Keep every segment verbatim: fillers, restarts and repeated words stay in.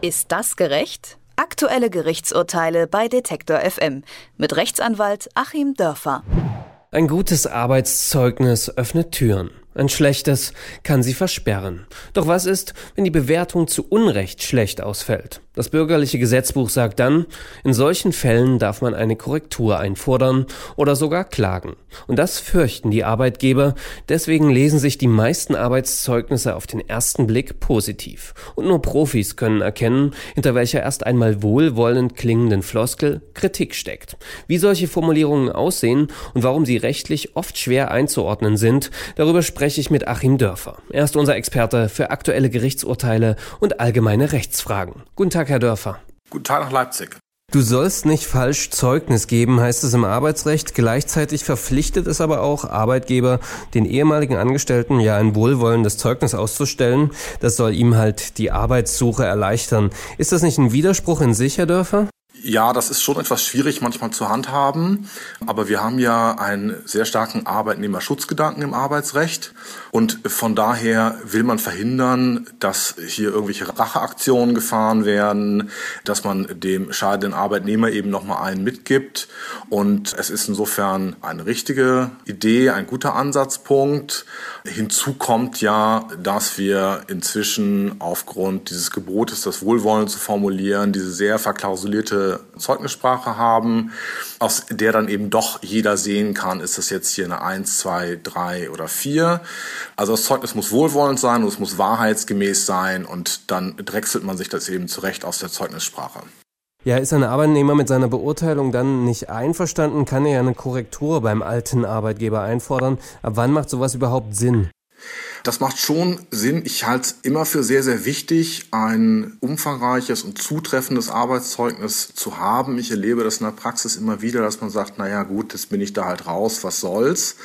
Ist das gerecht? Aktuelle Gerichtsurteile bei Detektor F M mit Rechtsanwalt Achim Dörfer. Ein gutes Arbeitszeugnis öffnet Türen. Ein schlechtes kann sie versperren. Doch was ist, wenn die Bewertung zu Unrecht schlecht ausfällt? Das bürgerliche Gesetzbuch sagt dann, in solchen Fällen darf man eine Korrektur einfordern oder sogar klagen. Und das fürchten die Arbeitgeber. Deswegen lesen sich die meisten Arbeitszeugnisse auf den ersten Blick positiv. Und nur Profis können erkennen, hinter welcher erst einmal wohlwollend klingenden Floskel Kritik steckt. Wie solche Formulierungen aussehen und warum sie rechtlich oft schwer einzuordnen sind, darüber sprechen ich mit Achim Dörfer. Er ist unser Experte für aktuelle Gerichtsurteile und allgemeine Rechtsfragen. Guten Tag, Herr Dörfer. Guten Tag nach Leipzig. Du sollst nicht falsch Zeugnis geben, heißt es im Arbeitsrecht. Gleichzeitig verpflichtet es aber auch Arbeitgeber, den ehemaligen Angestellten ja ein wohlwollendes Zeugnis auszustellen. Das soll ihm halt die Arbeitssuche erleichtern. Ist das nicht ein Widerspruch in sich, Herr Dörfer? Ja, das ist schon etwas schwierig manchmal zu handhaben, aber wir haben ja einen sehr starken Arbeitnehmerschutzgedanken im Arbeitsrecht und von daher will man verhindern, dass hier irgendwelche Racheaktionen gefahren werden, dass man dem scheidenden Arbeitnehmer eben nochmal einen mitgibt und es ist insofern eine richtige Idee, ein guter Ansatzpunkt. Hinzu kommt ja, dass wir inzwischen aufgrund dieses Gebotes, das Wohlwollen zu formulieren, diese sehr verklausulierte Zeugnissprache haben, aus der dann eben doch jeder sehen kann, ist das jetzt hier eine eins, zwei, drei oder vier. Also das Zeugnis muss wohlwollend sein und es muss wahrheitsgemäß sein und dann drechselt man sich das eben zurecht aus der Zeugnissprache. Ja, ist ein Arbeitnehmer mit seiner Beurteilung dann nicht einverstanden, kann er ja eine Korrektur beim alten Arbeitgeber einfordern. Ab wann macht sowas überhaupt Sinn? Das macht schon Sinn. Ich halte es immer für sehr, sehr wichtig, ein umfangreiches und zutreffendes Arbeitszeugnis zu haben. Ich erlebe das in der Praxis immer wieder, dass man sagt, naja gut, jetzt bin ich da halt raus, was soll's.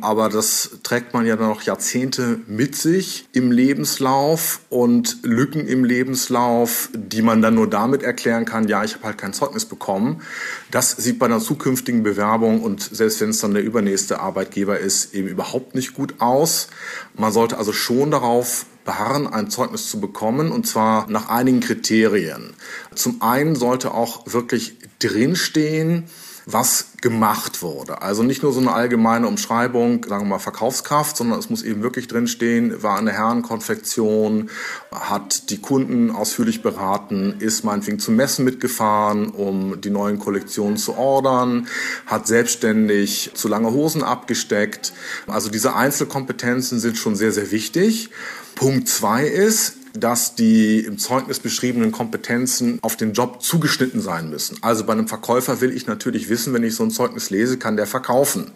Aber das trägt man ja dann noch Jahrzehnte mit sich im Lebenslauf und Lücken im Lebenslauf, die man dann nur damit erklären kann, ja, ich habe halt kein Zeugnis bekommen. Das sieht bei einer zukünftigen Bewerbung und selbst wenn es dann der übernächste Arbeitgeber ist, eben überhaupt nicht gut aus. Man sollte also schon darauf beharren, ein Zeugnis zu bekommen, und zwar nach einigen Kriterien. Zum einen sollte auch wirklich drinstehen, was gemacht wurde. Also nicht nur so eine allgemeine Umschreibung, sagen wir mal Verkaufskraft, sondern es muss eben wirklich drinstehen, war eine Herrenkonfektion, hat die Kunden ausführlich beraten, ist meinetwegen zu Messen mitgefahren, um die neuen Kollektionen zu ordern, hat selbstständig zu lange Hosen abgesteckt. Also diese Einzelkompetenzen sind schon sehr, sehr wichtig. Punkt zwei ist, dass die im Zeugnis beschriebenen Kompetenzen auf den Job zugeschnitten sein müssen. Also bei einem Verkäufer will ich natürlich wissen, wenn ich so ein Zeugnis lese, kann der verkaufen.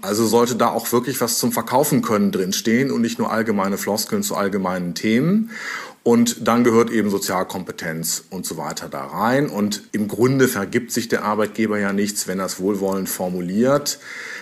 Also sollte da auch wirklich was zum Verkaufen können drinstehen und nicht nur allgemeine Floskeln zu allgemeinen Themen. Und dann gehört eben Sozialkompetenz und so weiter da rein. Und im Grunde vergibt sich der Arbeitgeber ja nichts, wenn er es wohlwollend formuliert.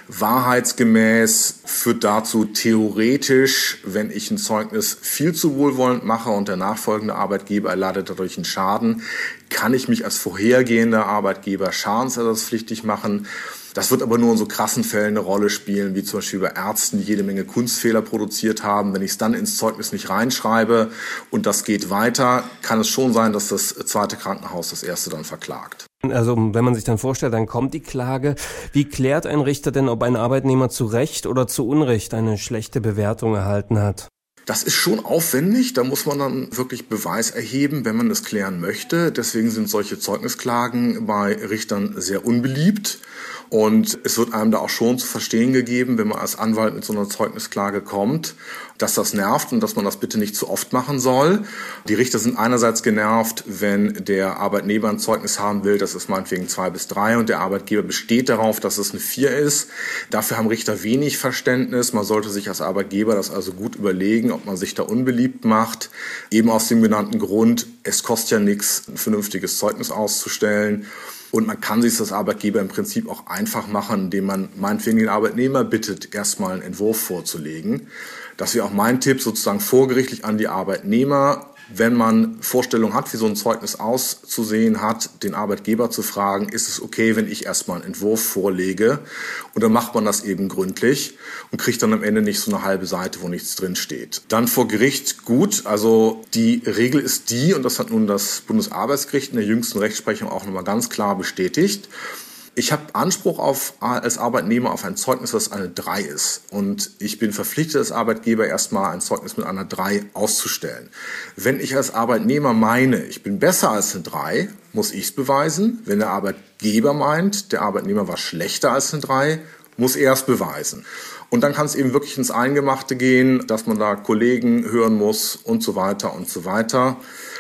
Wahrheitsgemäß führt dazu theoretisch, wenn ich ein Zeugnis viel zu wohlwollend mache und der nachfolgende Arbeitgeber erleidet dadurch einen Schaden, kann ich mich als vorhergehender Arbeitgeber schadensersatzpflichtig machen. Das wird aber nur in so krassen Fällen eine Rolle spielen, wie zum Beispiel bei Ärzten, die jede Menge Kunstfehler produziert haben. Wenn ich es dann ins Zeugnis nicht reinschreibe und das geht weiter, kann es schon sein, dass das zweite Krankenhaus das erste dann verklagt. Also wenn man sich dann vorstellt, dann kommt die Klage. Wie klärt ein Richter denn, ob ein Arbeitnehmer zu Recht oder zu Unrecht eine schlechte Bewertung erhalten hat? Das ist schon aufwendig, da muss man dann wirklich Beweis erheben, wenn man das klären möchte. Deswegen sind solche Zeugnisklagen bei Richtern sehr unbeliebt. Und es wird einem da auch schon zu verstehen gegeben, wenn man als Anwalt mit so einer Zeugnisklage kommt, dass das nervt und dass man das bitte nicht zu oft machen soll. Die Richter sind einerseits genervt, wenn der Arbeitnehmer ein Zeugnis haben will, das ist meinetwegen zwei bis drei und der Arbeitgeber besteht darauf, dass es eine vier ist. Dafür haben Richter wenig Verständnis. Man sollte sich als Arbeitgeber das also gut überlegen, ob man sich da unbeliebt macht. Eben aus dem genannten Grund, es kostet ja nichts, ein vernünftiges Zeugnis auszustellen. Und man kann sich das Arbeitgeber im Prinzip auch einfach machen, indem man meinetwegen den Arbeitnehmer bittet, erstmal einen Entwurf vorzulegen. Das wäre auch mein Tipp, sozusagen vorgerichtlich an die Arbeitnehmer wenn man Vorstellungen hat, wie so ein Zeugnis auszusehen hat, den Arbeitgeber zu fragen, ist es okay, wenn ich erstmal einen Entwurf vorlege? Und dann macht man das eben gründlich und kriegt dann am Ende nicht so eine halbe Seite, wo nichts drin steht. Dann vor Gericht, gut, also die Regel ist die, und das hat nun das Bundesarbeitsgericht in der jüngsten Rechtsprechung auch nochmal ganz klar bestätigt, ich habe Anspruch auf, als Arbeitnehmer auf ein Zeugnis, das eine drei ist. Und ich bin verpflichtet, als Arbeitgeber erstmal ein Zeugnis mit einer drei auszustellen. Wenn ich als Arbeitnehmer meine, ich bin besser als eine drei, muss ich es beweisen. Wenn der Arbeitgeber meint, der Arbeitnehmer war schlechter als eine drei, muss er es beweisen. Und dann kann es eben wirklich ins Eingemachte gehen, dass man da Kollegen hören muss und so weiter und so weiter.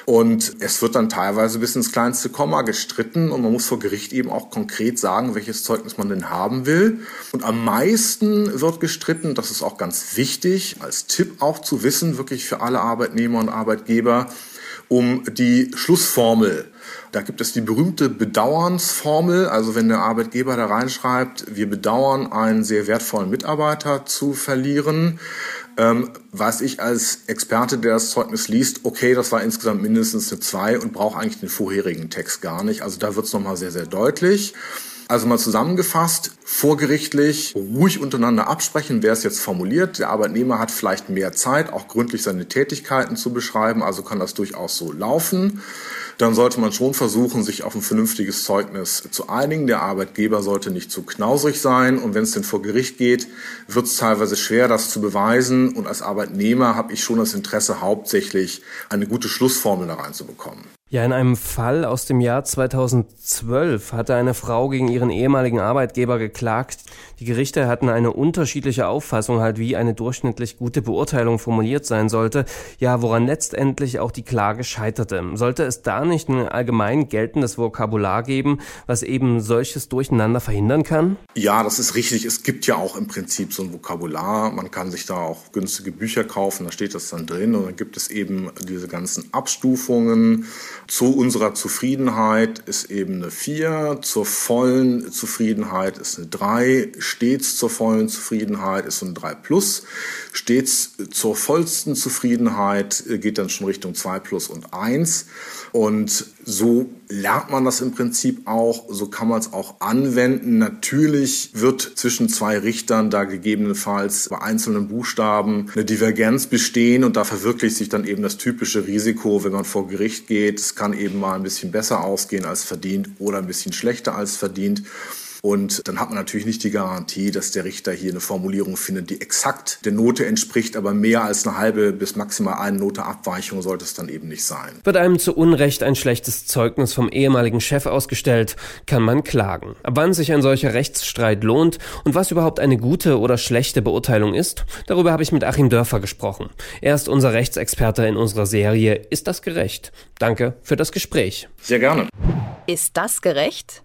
Und es wird dann teilweise bis ins kleinste Komma gestritten und man muss vor Gericht eben auch konkret sagen, welches Zeugnis man denn haben will. Und am meisten wird gestritten, das ist auch ganz wichtig, als Tipp auch zu wissen, wirklich für alle Arbeitnehmer und Arbeitgeber, um die Schlussformel. Da gibt es die berühmte Bedauernsformel, also wenn der Arbeitgeber da reinschreibt, wir bedauern einen sehr wertvollen Mitarbeiter zu verlieren, ähm, weiß ich als Experte, der das Zeugnis liest, okay, das war insgesamt mindestens eine zwei und brauche eigentlich den vorherigen Text gar nicht. Also da wird es nochmal sehr, sehr deutlich. Also mal zusammengefasst, vorgerichtlich ruhig untereinander absprechen, wer es jetzt formuliert. Der Arbeitnehmer hat vielleicht mehr Zeit, auch gründlich seine Tätigkeiten zu beschreiben, also kann das durchaus so laufen. Dann sollte man schon versuchen, sich auf ein vernünftiges Zeugnis zu einigen. Der Arbeitgeber sollte nicht zu knausrig sein und wenn es denn vor Gericht geht, wird es teilweise schwer, das zu beweisen. Und als Arbeitnehmer habe ich schon das Interesse, hauptsächlich eine gute Schlussformel da reinzubekommen. Ja, in einem Fall aus dem Jahr zweitausendzwölf hatte eine Frau gegen ihren ehemaligen Arbeitgeber geklagt. Die Gerichte hatten eine unterschiedliche Auffassung, halt wie eine durchschnittlich gute Beurteilung formuliert sein sollte, ja, woran letztendlich auch die Klage scheiterte. Sollte es da nicht ein allgemein geltendes Vokabular geben, was eben solches Durcheinander verhindern kann? Ja, das ist richtig. Es gibt ja auch im Prinzip so ein Vokabular. Man kann sich da auch günstige Bücher kaufen, da steht das dann drin und dann gibt es eben diese ganzen Abstufungen. Zu unserer Zufriedenheit ist eben eine vier, zur vollen Zufriedenheit ist eine drei, stets zur vollen Zufriedenheit ist so ein drei plus, stets zur vollsten Zufriedenheit geht dann schon Richtung zwei plus und eins. Und so lernt man das im Prinzip auch, so kann man es auch anwenden. Natürlich wird zwischen zwei Richtern da gegebenenfalls bei einzelnen Buchstaben eine Divergenz bestehen und da verwirklicht sich dann eben das typische Risiko, wenn man vor Gericht geht. Es kann eben mal ein bisschen besser ausgehen als verdient oder ein bisschen schlechter als verdient. Und dann hat man natürlich nicht die Garantie, dass der Richter hier eine Formulierung findet, die exakt der Note entspricht, aber mehr als eine halbe bis maximal eine Note Abweichung sollte es dann eben nicht sein. Wird einem zu Unrecht ein schlechtes Zeugnis vom ehemaligen Chef ausgestellt, kann man klagen. Ab wann sich ein solcher Rechtsstreit lohnt und was überhaupt eine gute oder schlechte Beurteilung ist, darüber habe ich mit Achim Dörfer gesprochen. Er ist unser Rechtsexperte in unserer Serie Ist das gerecht? Danke für das Gespräch. Sehr gerne. Ist das gerecht?